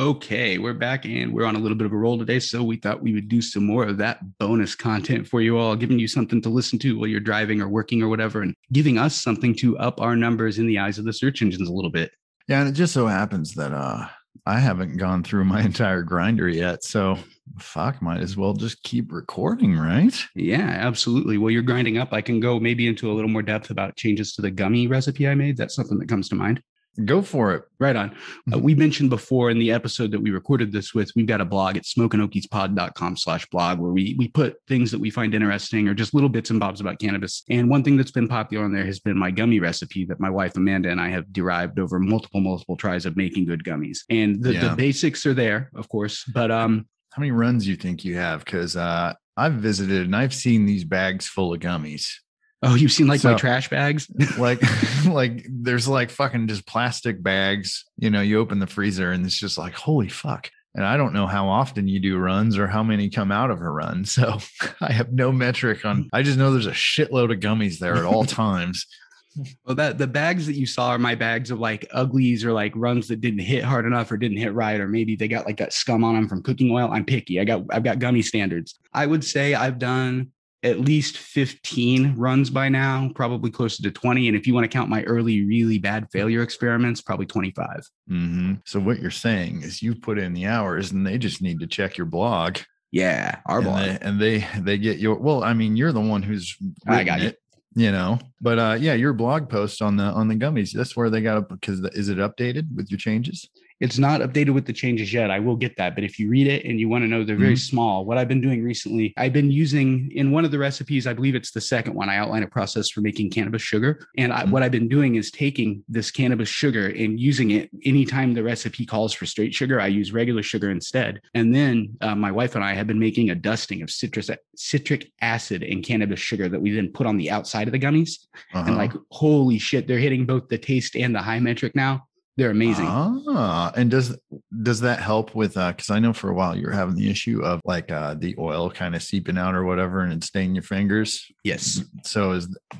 Okay, we're back and we're on a little bit of a roll today, so we thought we would do some more of that bonus content for you all, giving you something to listen to while you're driving or working or whatever, and giving us something to up our numbers in the eyes of the search engines a little bit. Yeah, and it just so happens that I haven't gone through my entire grinder yet, so fuck, might as well just keep recording, right? Yeah, absolutely. While you're grinding up, I can go maybe into a little more depth about changes to the gummy recipe I made. That's something that comes to mind. Go for it. Right on. We mentioned before in the episode that we recorded this with, we've got a blog at smokeandokiespod.com/blog where we put things that we find interesting or just little bits and bobs about cannabis. And one thing that's been popular on there has been my gummy recipe that my wife, Amanda, and I have derived over multiple tries of making good gummies. And the basics are there, of course. But how many runs do you think you have? Because I've visited and I've seen these bags full of gummies. Oh, you've seen my trash bags? like there's fucking just plastic bags. You know, you open the freezer and it's just like, holy fuck. And I don't know how often you do runs or how many come out of a run. So I have no metric on, I just know there's a shitload of gummies there at all times. Well, that the bags that you saw are my bags of like uglies or like runs that didn't hit hard enough or didn't hit right, or maybe they got like that scum on them from cooking oil. I'm picky. I've got gummy standards. I would say I've done at least 15 runs by now, probably closer to 20. And if you want to count my early, really bad failure experiments, probably 25. Mm-hmm. So what you're saying is you put in the hours and they just need to check your blog. Yeah, our blog. They get your, well, I mean, you're the one who's written it. You know, but yeah, your blog post on the gummies, that's where they got up, because is it updated with your changes? It's not updated with the changes yet. I will get that. But if you read it and you want to know, they're very small. What I've been doing recently, I've been using in one of the recipes, I believe it's the second one, I outline a process for making cannabis sugar. And what I've been doing is taking this cannabis sugar and using it anytime the recipe calls for straight sugar, I use regular sugar instead. And then my wife and I have been making a dusting of citric acid and cannabis sugar that we then put on the outside of the gummies. Uh-huh. And like, holy shit, they're hitting both the taste and the high metric now. They're amazing. Ah, and does that help with, because I know for a while you were having the issue of like the oil kind of seeping out or whatever and it's staining your fingers? Yes. So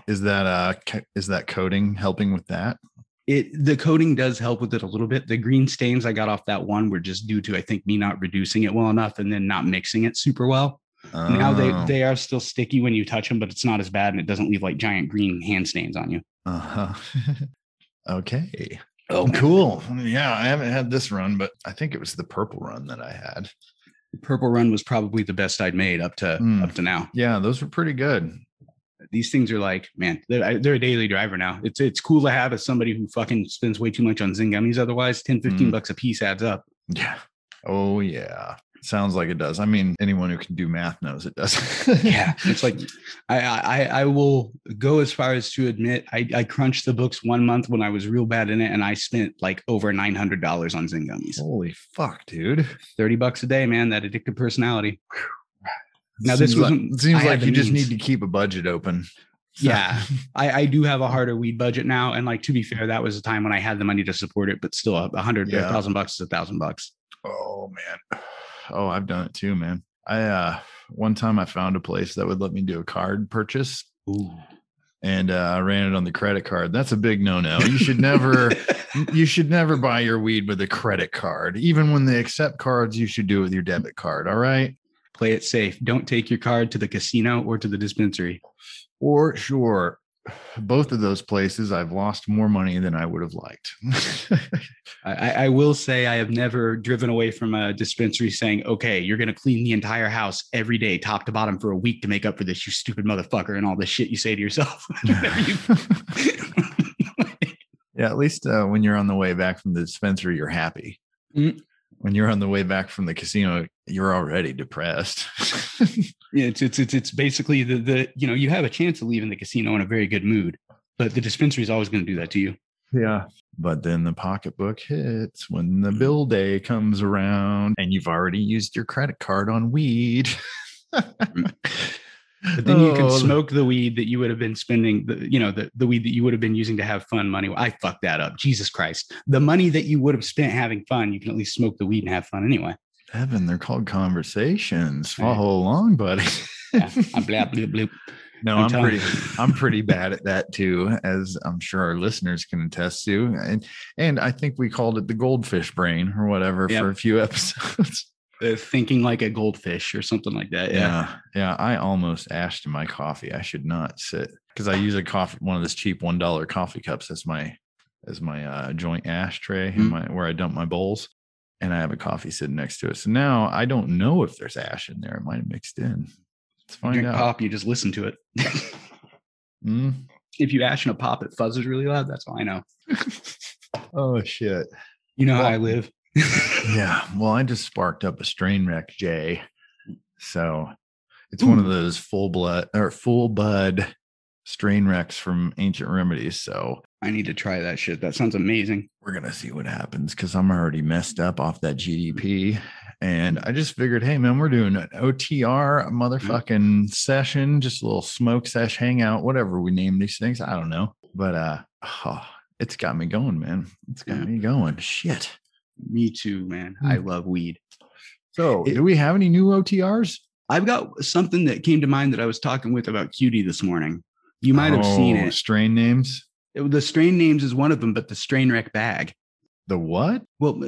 is that coating helping with that? The coating does help with it a little bit. The green stains I got off that one were just due to, I think, me not reducing it well enough and then not mixing it super well. Oh. Now they are still sticky when you touch them, but it's not as bad and it doesn't leave like giant green hand stains on you. Uh-huh. Okay. Oh, cool. Yeah, I haven't had this run, but I think it was the purple run that I had. The purple run was probably the best I'd made up to now. Yeah, those were pretty good. These things are like, man, they're a daily driver now. It's cool to have as somebody who fucking spends way too much on Zing gummies. Otherwise, 10, 15 bucks a piece adds up. Yeah. Oh, yeah. Sounds like it does. I mean, anyone who can do math knows it does. Yeah. It's like, I will go as far as to admit, I crunched the books one month when I was real bad in it. And I spent like over $900 on Zing gummies. Holy fuck, dude. 30 bucks a day, man. That addictive personality. Now this wasn't, seems like you just need to keep a budget open. So. Yeah, I do have a harder weed budget now. And like, to be fair, that was a time when I had the money to support it, but still $1,000 is $1,000. Oh man. Oh, I've done it too, man. I one time I found a place that would let me do a card purchase. Ooh. And I ran it on the credit card. That's a big no-no. You should never buy your weed with a credit card. Even when they accept cards, you should do it with your debit card. All right. Play it safe. Don't take your card to the casino or to the dispensary. Or sure. Both of those places, I've lost more money than I would have liked. I will say I have never driven away from a dispensary saying, okay, you're going to clean the entire house every day, top to bottom for a week to make up for this, you stupid motherfucker, and all the shit you say to yourself. Yeah, at least when you're on the way back from the dispensary, you're happy. Mm-hmm. When you're on the way back from the casino, you're already depressed. Yeah, it's basically the you have a chance of leaving the casino in a very good mood, but the dispensary is always going to do that to you. Yeah. But then the pocketbook hits when the bill day comes around and you've already used your credit card on weed. But then you can smoke the weed that you would have been spending, the weed that you would have been using to have fun money. I fucked that up. Jesus Christ. The money that you would have spent having fun, you can at least smoke the weed and have fun anyway. Evan, they're called conversations. Follow along, buddy. Yeah, I'm blah, blah, blah. No, I'm pretty bad at that too, as I'm sure our listeners can attest to. And I think we called it the goldfish brain or whatever for a few episodes. Thinking like a goldfish or something like that. Yeah. I almost ashed in my coffee. I should not sit because I use one of those cheap $1 coffee cups as my joint ashtray where I dump my bowls. And I have a coffee sitting next to it. So now I don't know if there's ash in there. It might have mixed in. Let's find out. Pop, you just listen to it. If you ash in a pop, it fuzzes really loud. That's all I know. Oh, shit. You know how I live. Yeah. Well, I just sparked up a strain wreck, Jay. So it's one of those full bud strain wrecks from Ancient Remedies. So I need to try that shit. That sounds amazing. We're going to see what happens because I'm already messed up off that GDP. And I just figured, hey, man, we're doing an OTR motherfucking session, just a little smoke sesh, hangout, whatever we name these things. I don't know. But it's got me going, man. It's got me going. Shit. Me too, man. I love weed. So do we have any new OTRs? I've got something that came to mind that I was talking with about Cutie this morning. You might have seen it. Strain names? The strain names is one of them, but the strain wreck bag. The what? Well,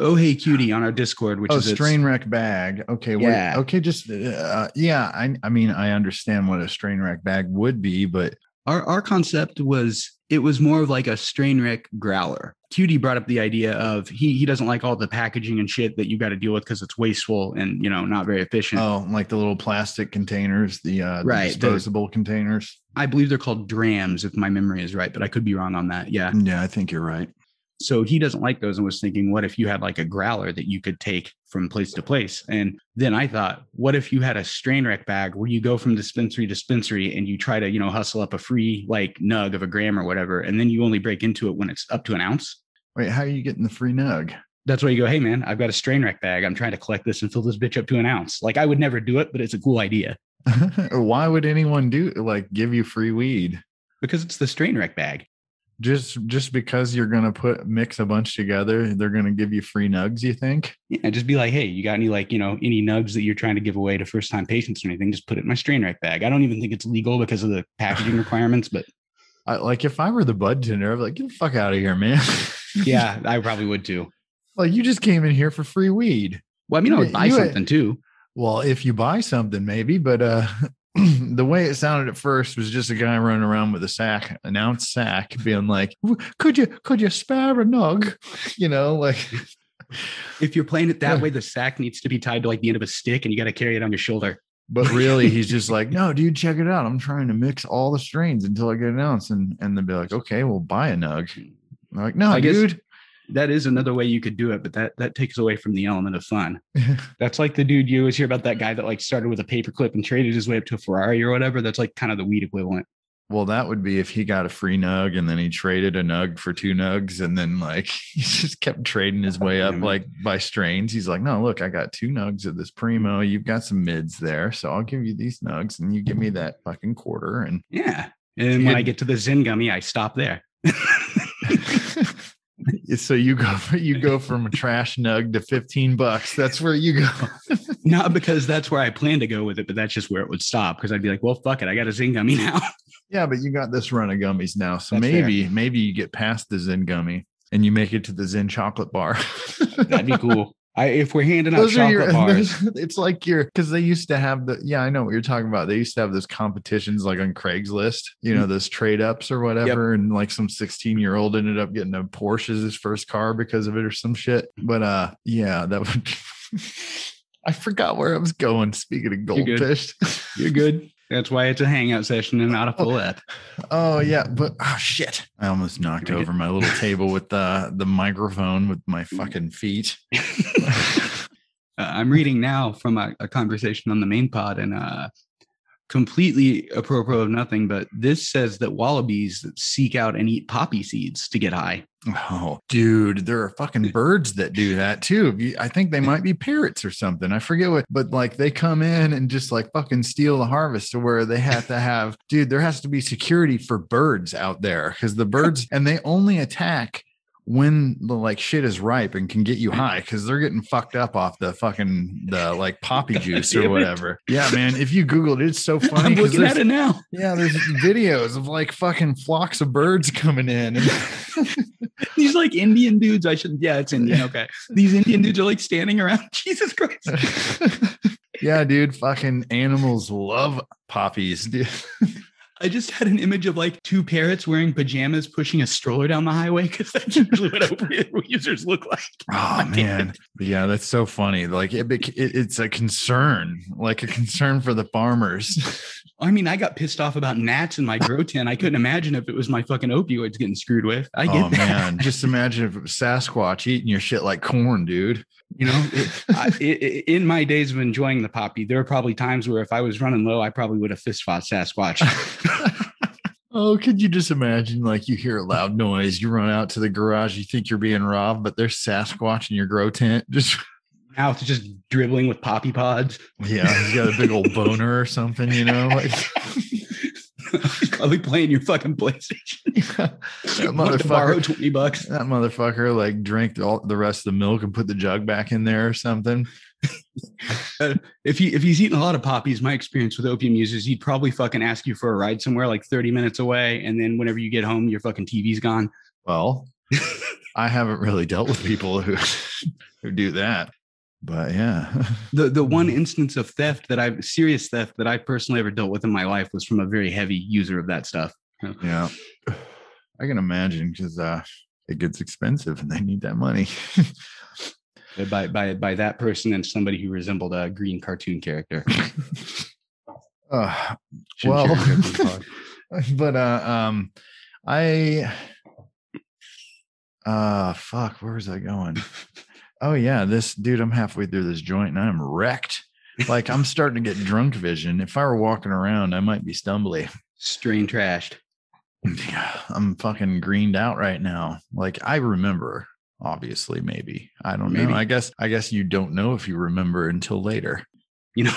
oh, hey, Cutie on our Discord, which is a strain wreck bag. Okay. Yeah. Okay. Just, I mean, I understand what a strain wreck bag would be, but our concept was, it was more of like a strain wreck growler. Cutie brought up the idea of he doesn't like all the packaging and shit that you got to deal with because it's wasteful and, you know, not very efficient. Oh, like the little plastic containers, the disposable containers. I believe they're called drams, if my memory is right, but I could be wrong on that. Yeah. Yeah, I think you're right. So he doesn't like those and was thinking, what if you had like a growler that you could take from place to place? And then I thought, what if you had a strain wreck bag where you go from dispensary to dispensary and you try to, you know, hustle up a free like nug of a gram or whatever. And then you only break into it when it's up to an ounce. Wait, how are you getting the free nug? That's where you go, hey, man, I've got a strain wreck bag. I'm trying to collect this and fill this bitch up to an ounce. Like I would never do it, but it's a cool idea. Why would anyone give you free weed? Because it's the strain wreck bag. Just because you're going to mix a bunch together, they're going to give you free nugs, you think? Yeah, just be like, hey, you got any any nugs that you're trying to give away to first time patients or anything, just put it in my strain rack bag. I don't even think it's legal because of the packaging requirements, but if I were the bud tender, I'd be like, get the fuck out of here, man. Yeah, I probably would too. Like you just came in here for free weed. Well, I mean, I would buy something too. Well, if you buy something, maybe, but the way it sounded at first was just a guy running around with an ounce sack being like, could you spare a nug? You know, like if you're playing it that way, the sack needs to be tied to like the end of a stick and you got to carry it on your shoulder. But really, he's just like, no, dude, check it out. I'm trying to mix all the strains until I get an ounce. And they'll be like, okay, we'll buy a nug. I'm like, no, dude. That is another way you could do it, but that takes away from the element of fun. That's like the dude you always hear about, that guy that like started with a paperclip and traded his way up to a Ferrari or whatever. That's like kind of the weed equivalent. Well, that would be if he got a free nug and then he traded a nug for two nugs and then like he just kept trading his way up like by strains. He's like, no, look, I got two nugs of this primo. You've got some mids there. So I'll give you these nugs and you give me that fucking quarter. And yeah. And when I get to the Zen gummy, I stop there. So you go from a trash nug to $15. That's where you go. Not because that's where I plan to go with it, but that's just where it would stop. Because I'd be like, well, fuck it. I got a Zing gummy now. Yeah, but you got this run of gummies now. So that's maybe you get past the Zing gummy and you make it to the Zing chocolate bar. That'd be cool. If we're handing out chocolate bars, it's like because they used to have I know what you're talking about. They used to have those competitions like on Craigslist, you know, those trade ups or whatever. Yep. And like some 16-year-old ended up getting a Porsche as his first car because of it or some shit. But that would, I forgot where I was going. Speaking of goldfish, you're good. That's why it's a hangout session and not a full ep. Oh, yeah. But, oh, shit. I almost knocked over my little table with the microphone with my fucking feet. I'm reading now from a conversation on the main pod and completely apropos of nothing. But this says that wallabies seek out and eat poppy seeds to get high. Oh, dude, there are fucking birds that do that too. I think they might be parrots or something. I forget what, but like they come in and just like fucking steal the harvest to where they have to have, dude, there has to be security for birds out there because the birds, and they only attack when the like shit is ripe and can get you high, because they're getting fucked up off the fucking the like poppy juice or whatever. Yeah, man. If you Google it, it's so funny. I'm looking at it now. Yeah, there's videos of like fucking flocks of birds coming in. These like Indian dudes. Yeah, it's Indian. Yeah. Okay. These Indian dudes are like standing around. Jesus Christ. Yeah, dude. Fucking animals love poppies, dude. I just had an image of like two parrots wearing pajamas pushing a stroller down the highway, because that's usually what opioid users look like. Oh man, yeah, that's so funny. Like it's a concern, like a concern for the farmers. I mean, I got pissed off about gnats in my grow tent. I couldn't imagine if it was my fucking opioids getting screwed with. I get that. Man, just imagine if it was Sasquatch eating your shit like corn, dude. You know, in my days of enjoying the poppy, there are probably times where if I was running low, I probably would have fist fought Sasquatch. Oh, could you just imagine, like, you hear a loud noise, you run out to the garage, you think you're being robbed, but there's Sasquatch in your grow tent. Just now it's just dribbling with poppy pods. Yeah, he's got a big old boner or something, you know? Like, probably playing your fucking PlayStation. Yeah. That motherfucker borrow $20. That motherfucker like drank all the rest of the milk and put the jug back in there or something. If he's eating a lot of poppies, my experience with opium users, he'd probably fucking ask you for a ride somewhere like 30 minutes away, and then whenever you get home, your fucking TV's gone. Well, I haven't really dealt with people who do that. But yeah, the one instance of theft that I've serious theft that I personally ever dealt with in my life was from a very heavy user of that stuff. Yeah, I can imagine, because it gets expensive and they need that money. by that person and somebody who resembled a green cartoon character. Fuck, where was I going? Oh yeah, this dude, I'm halfway through this joint and I'm wrecked. Like, I'm starting to get drunk vision. If I were walking around, I might be stumbly. Strain trashed. I'm fucking greened out right now. Like, I remember, obviously, maybe. I don't know. I guess you don't know if you remember until later. You know.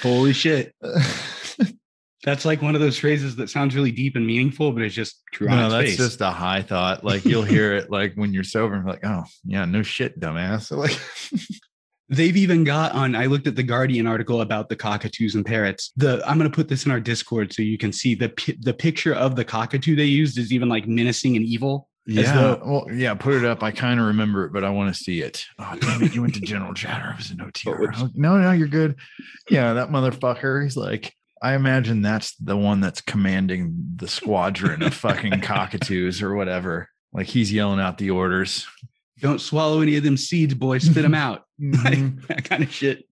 Holy shit. That's like one of those phrases that sounds really deep and meaningful, but it's just true. No, that's just a high thought. Like, you'll hear it like when you're sober and like, oh yeah, no shit, dumbass. So, like, they've even got on, I looked at the Guardian article about the cockatoos and parrots. I'm going to put this in our Discord so you can see the picture of the cockatoo they used is even like menacing and evil. Yeah. Put it up. I kind of remember it, but I want to see it. Oh, damn it. You went to general chatter. I was an OTR. No, you're good. Yeah. That motherfucker. He's like, I imagine that's the one that's commanding the squadron of fucking cockatoos or whatever. Like, he's yelling out the orders. Don't swallow any of them seeds, boy. Spit them out. Mm-hmm. That kind of shit.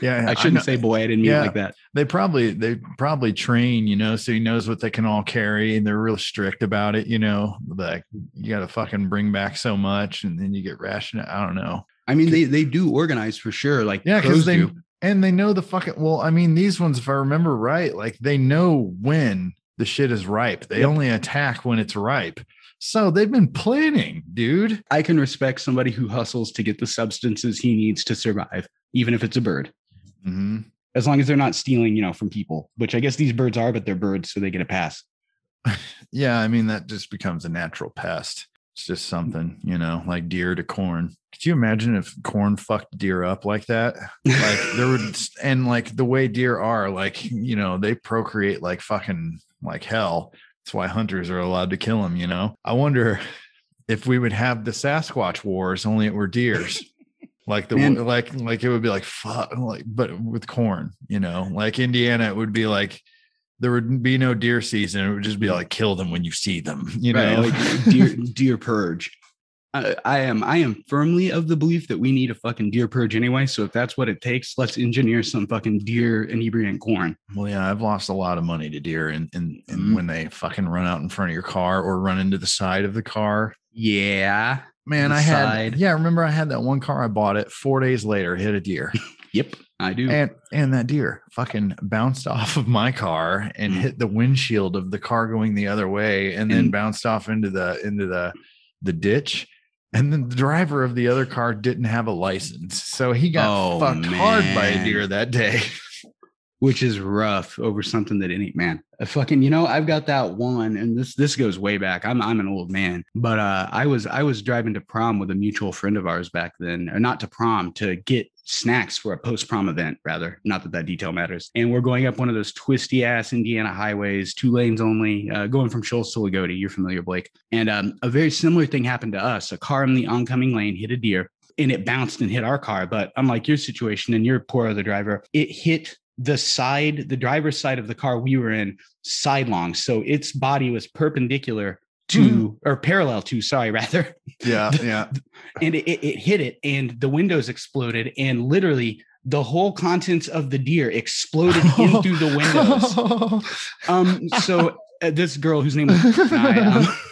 Yeah. I shouldn't say boy. I didn't mean it like that. They probably train, you know, so he knows what they can all carry, and they're real strict about it. You know, like, you got to fucking bring back so much and then you get rationed. I don't know. I mean, they do organize for sure. Like, yeah, because they do. And they know the fucking, well, I mean, these ones, if I remember right, like, they know when the shit is ripe. They only attack when it's ripe. So they've been planning, dude. I can respect somebody who hustles to get the substances he needs to survive, even if it's a bird. Mm-hmm. As long as they're not stealing, you know, from people, which I guess these birds are, but they're birds, so they get a pass. Yeah, I mean, that just becomes a natural pest. It's just something, you know, like deer to corn. Could you imagine if corn fucked deer up like that? Like, there would, and like the way deer are, like, you know, they procreate like fucking like hell. That's why hunters are allowed to kill them, you know? I wonder if we would have the Sasquatch wars, only it were deers. Like it would be like, fuck, like, but with corn, you know, like Indiana, it would be like, there would be no deer season. It would just be like, kill them when you see them, you know, like deer purge. I am firmly of the belief that we need a fucking deer purge anyway. So if that's what it takes, let's engineer some fucking deer inebriant corn. Well, yeah, I've lost a lot of money to deer and mm-hmm. when they fucking run out in front of your car or run into the side of the car. Yeah, man. I remember I had that one car. I bought it 4 days later, hit a deer. Yep. I do. And that deer fucking bounced off of my car and hit the windshield of the car going the other way, and then bounced off into the ditch. And then the driver of the other car didn't have a license. So he got fucked hard by a deer that day. which is rough over something that any man, a fucking, you know, I've got that one, and this goes way back. I'm an old man, but I was driving to prom with a mutual friend of ours back then, or not to prom, to get snacks for a post-prom event, rather. Not that that detail matters. And we're going up one of those twisty ass Indiana highways, 2 lanes only, going from Shoals to Lagodi. You're familiar, Blake. And a very similar thing happened to us. A car in the oncoming lane hit a deer, and it bounced and hit our car. But unlike your situation and your poor other driver, it hit the driver's side of the car we were in sidelong. So its body was perpendicular to, or parallel to, rather. Yeah. Yeah. And it hit it, and the windows exploded, and literally the whole contents of the deer exploded in through the windows. So this girl whose name was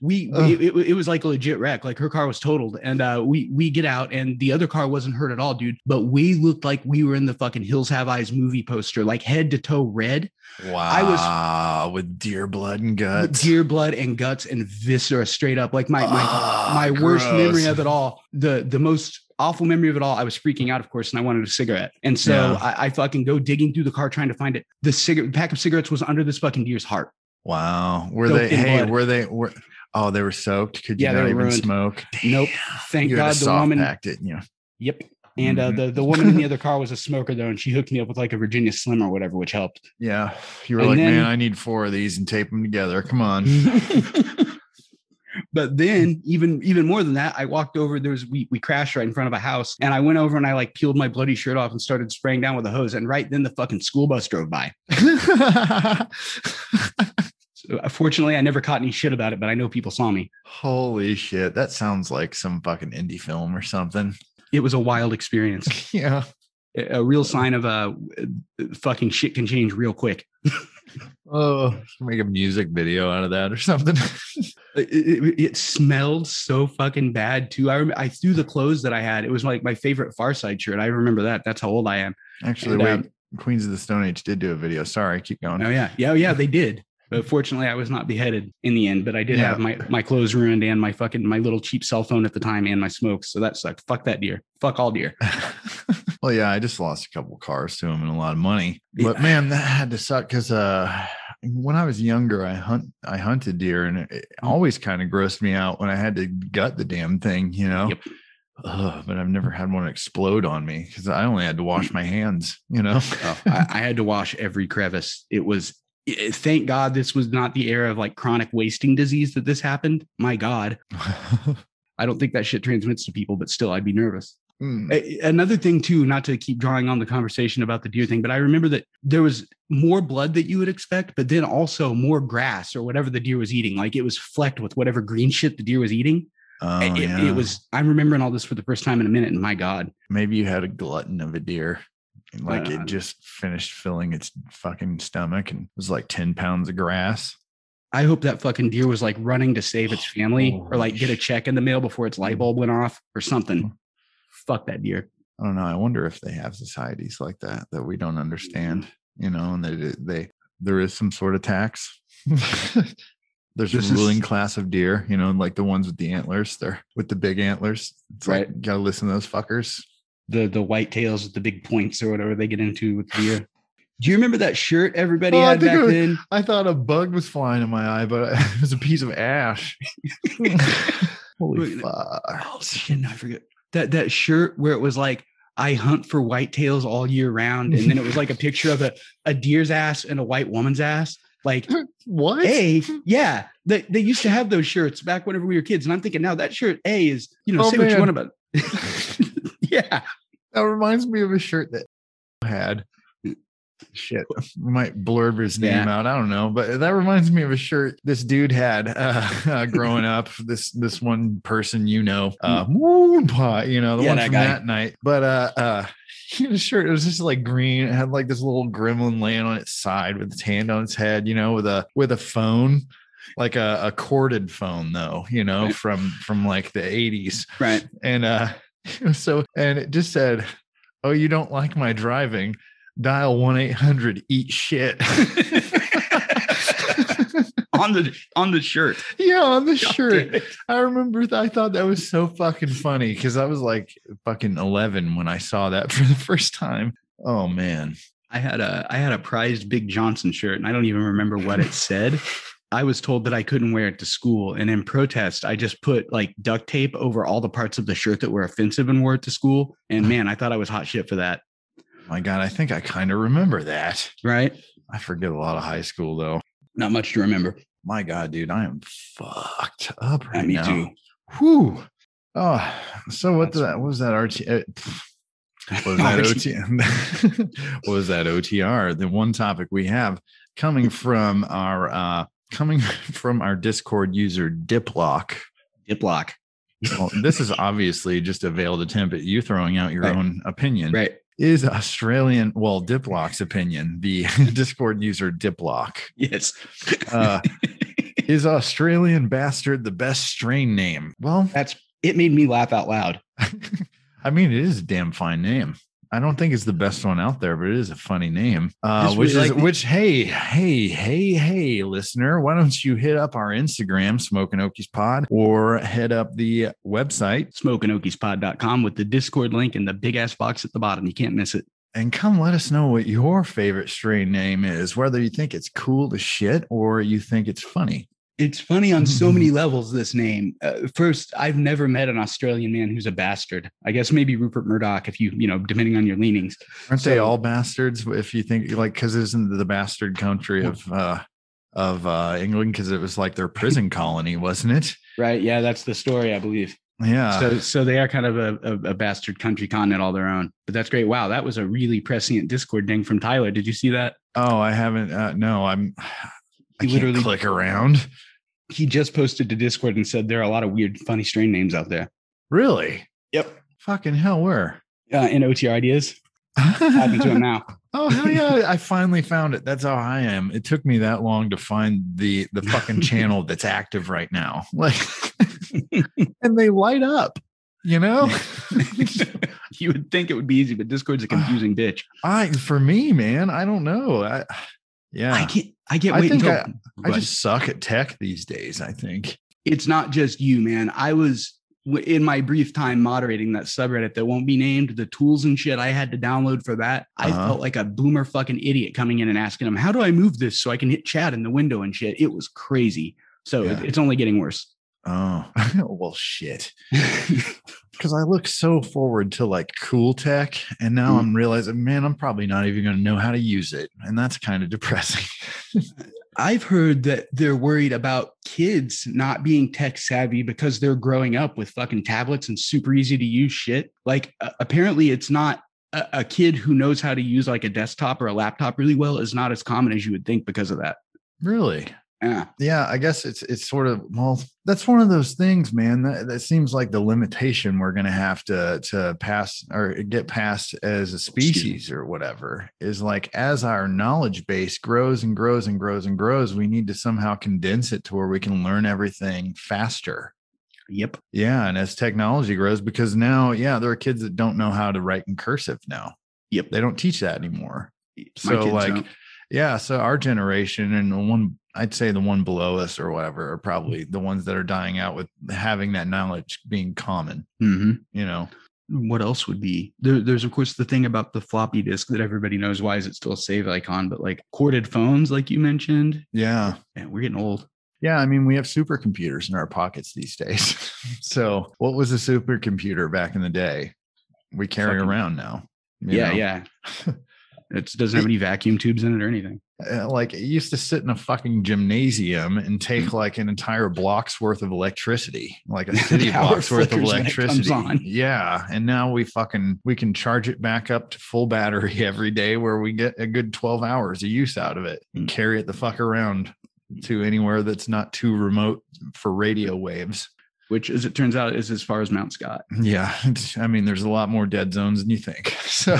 it was like a legit wreck. Like, her car was totaled, and we get out, and the other car wasn't hurt at all, dude. But we looked like we were in the fucking Hills Have Eyes movie poster, like head to toe red. Wow. I was with deer blood and guts. With deer blood and guts and viscera straight up. Like my gross. Worst memory of it all. The most awful memory of it all. I was freaking out, of course, and I wanted a cigarette. And so I fucking go digging through the car trying to find it. The pack of cigarettes was under this fucking deer's heart. Wow. They were soaked. Could you not even ruined. Smoke? Damn. Nope. Thank God the woman packed it, you know. Yep. And the woman in the other car was a smoker, though, and she hooked me up with like a Virginia Slim or whatever, which helped. Yeah. You were man, I need 4 of these and tape them together. Come on. But then even more than that, I walked over. We crashed right in front of a house, and I went over and I like peeled my bloody shirt off and started spraying down with a hose. And right then the fucking school bus drove by. Fortunately, I never caught any shit about it, but I know people saw me. Holy shit. That sounds like some fucking indie film or something. It was a wild experience. Yeah. A real sign of fucking shit can change real quick. Oh, make a music video out of that or something. It smelled so fucking bad too. I threw the clothes that I had. It was like my favorite Far Side shirt. I remember that. That's how old I am. Actually, Queens of the Stone Age did do a video. Sorry, keep going. Oh, yeah. Yeah, yeah, they did. But fortunately, I was not beheaded in the end, but I did have my clothes ruined and my little cheap cell phone at the time and my smokes. So that sucked. Fuck that deer. Fuck all deer. Well, yeah, I just lost a couple of cars to him and a lot of money. But man, that had to suck because when I was younger, I hunted deer, and it always kind of grossed me out when I had to gut the damn thing, you know. Yep. But I've never had one explode on me because I only had to wash my hands, you know. I had to wash every crevice. It was. Thank God this was not the era of like chronic wasting disease that this happened. My God. I don't think that shit transmits to people, but still I'd be nervous. Another thing too, not to keep drawing on the conversation about the deer thing, but I remember that there was more blood that you would expect, but then also more grass or whatever the deer was eating. Like, it was flecked with whatever green shit the deer was eating. Oh, it was, I'm remembering all this for the first time in a minute. And my God, maybe you had a glutton of a deer. Like, it just finished filling its fucking stomach, and it was like 10 pounds of grass. I hope that fucking deer was like running to save its family or like get a check in the mail before its light bulb went off or something. Fuck that deer. I don't know. I wonder if they have societies like that we don't understand, you know, and there is some sort of tax. There's a ruling class of deer, you know, like the ones with the antlers. They're with the big antlers. It's right. Like, got to listen to those fuckers. The white tails with the big points or whatever they get into with the deer. Do you remember that shirt everybody had back then? I thought a bug was flying in my eye, but it was a piece of ash. Holy fuck. Oh, shit, I forget. That shirt where it was like, I hunt for white tails all year round. And then it was like a picture of a deer's ass and a white woman's ass. Like, what? A, yeah. They used to have those shirts back whenever we were kids. And I'm thinking now that shirt A is, you know, say what you want about it. Yeah. That reminds me of a shirt that I had. Shit. We might blurb his name out. I don't know. But that reminds me of a shirt this dude had growing up. This one person, you know, you know, the one from that night. But he had a shirt. It was just like green. It had like this little gremlin laying on its side with its hand on its head, you know, with a phone. Like a corded phone, though, you know, right. from like the 80s. Right. And and it just said, "Oh, you don't like my driving? Dial 1-800-EAT-SHIT." on the shirt. Yeah, on the shirt. I remember. I thought that was so fucking funny because I was like fucking 11 when I saw that for the first time. Oh man. I had a prized Big Johnson shirt, and I don't even remember what it said. I was told that I couldn't wear it to school, and in protest, I just put like duct tape over all the parts of the shirt that were offensive and wore it to school. And man, I thought I was hot shit for that. My God, I think I kind of remember that. Right? I forget a lot of high school though. Not much to remember. My God, dude, I am fucked up right now. Me too. Whew. Oh, so what was that RT? Was that OTR? What was that OTR? The one topic we have coming from our Discord user Diplock. Well, this is obviously just a veiled attempt at you throwing out your own opinion. Right. Is Australian, well, Diplock's opinion, the Discord user Diplock. Yes. Is Australian Bastard the best strain name? Well, it made me laugh out loud. I mean, it is a damn fine name. I don't think it's the best one out there, but it is a funny name. Hey, listener, why don't you hit up our Instagram, Smoke and Okies Pod, or head up the website, smokeandokiespod.com, with the Discord link in the big ass box at the bottom. You can't miss it. And come let us know what your favorite strain name is, whether you think it's cool as shit or you think it's funny. It's funny on so many levels, this name. First, I've never met an Australian man who's a bastard. I guess maybe Rupert Murdoch, if you know, depending on your leanings. Aren't they all bastards? If you think like, because isn't the bastard country of England? Because it was like their prison colony, wasn't it? Right. Yeah, that's the story, I believe. Yeah. So they are kind of a bastard country continent all their own, but that's great. Wow. That was a really prescient Discord ding from Tyler. Did you see that? Oh, I haven't. No, I literally click around. He just posted to Discord and said there are a lot of weird, funny strain names out there. Really? Yep. Fucking hell, where? In OTR ideas. Happened to him now. Oh, hell yeah. I finally found it. That's how I am. It took me that long to find the fucking channel that's active right now. Like, and they light up, you know? You would think it would be easy, but Discord's a confusing bitch. For me, man, I don't know. Yeah, I just suck at tech these days. I think it's not just you, man. I was in my brief time moderating that subreddit that won't be named, the tools and shit I had to download for that. I felt like a boomer fucking idiot coming in and asking them, how do I move this so I can hit chat in the window and shit? It was crazy. So it's only getting worse. Oh, well, shit. Because I look so forward to like cool tech, and now I'm realizing, man, I'm probably not even going to know how to use it. And that's kind of depressing. I've heard that they're worried about kids not being tech savvy because they're growing up with fucking tablets and super easy to use shit. Like apparently it's not a kid who knows how to use like a desktop or a laptop really well is not as common as you would think because of that. Really? Yeah, I guess it's sort of, well, that's one of those things, man, that seems like the limitation we're going to have to pass or get past as a species or whatever is like, as our knowledge base grows and grows and grows and grows, we need to somehow condense it to where we can learn everything faster. Yep. Yeah. And as technology grows, because now, there are kids that don't know how to write in cursive now. Yep. They don't teach that anymore. So like, so our generation and I'd say the one below us or whatever are probably the ones that are dying out with having that knowledge being common. Mm-hmm. You know, what else would be there's of course the thing about the floppy disk that everybody knows. Why is it still a save icon? But like corded phones, like you mentioned. Yeah. And we're getting old. Yeah. I mean, we have supercomputers in our pockets these days. So what was a supercomputer back in the day? We carry around now. Yeah. It doesn't have any vacuum tubes in it or anything. Like it used to sit in a fucking gymnasium and take like an entire block's worth of electricity, like a city block's worth of electricity. Yeah. And now we can charge it back up to full battery every day where we get a good 12 hours of use out of it and carry it the fuck around to anywhere that's not too remote for radio waves. Which, as it turns out, is as far as Mount Scott. Yeah. I mean, there's a lot more dead zones than you think. So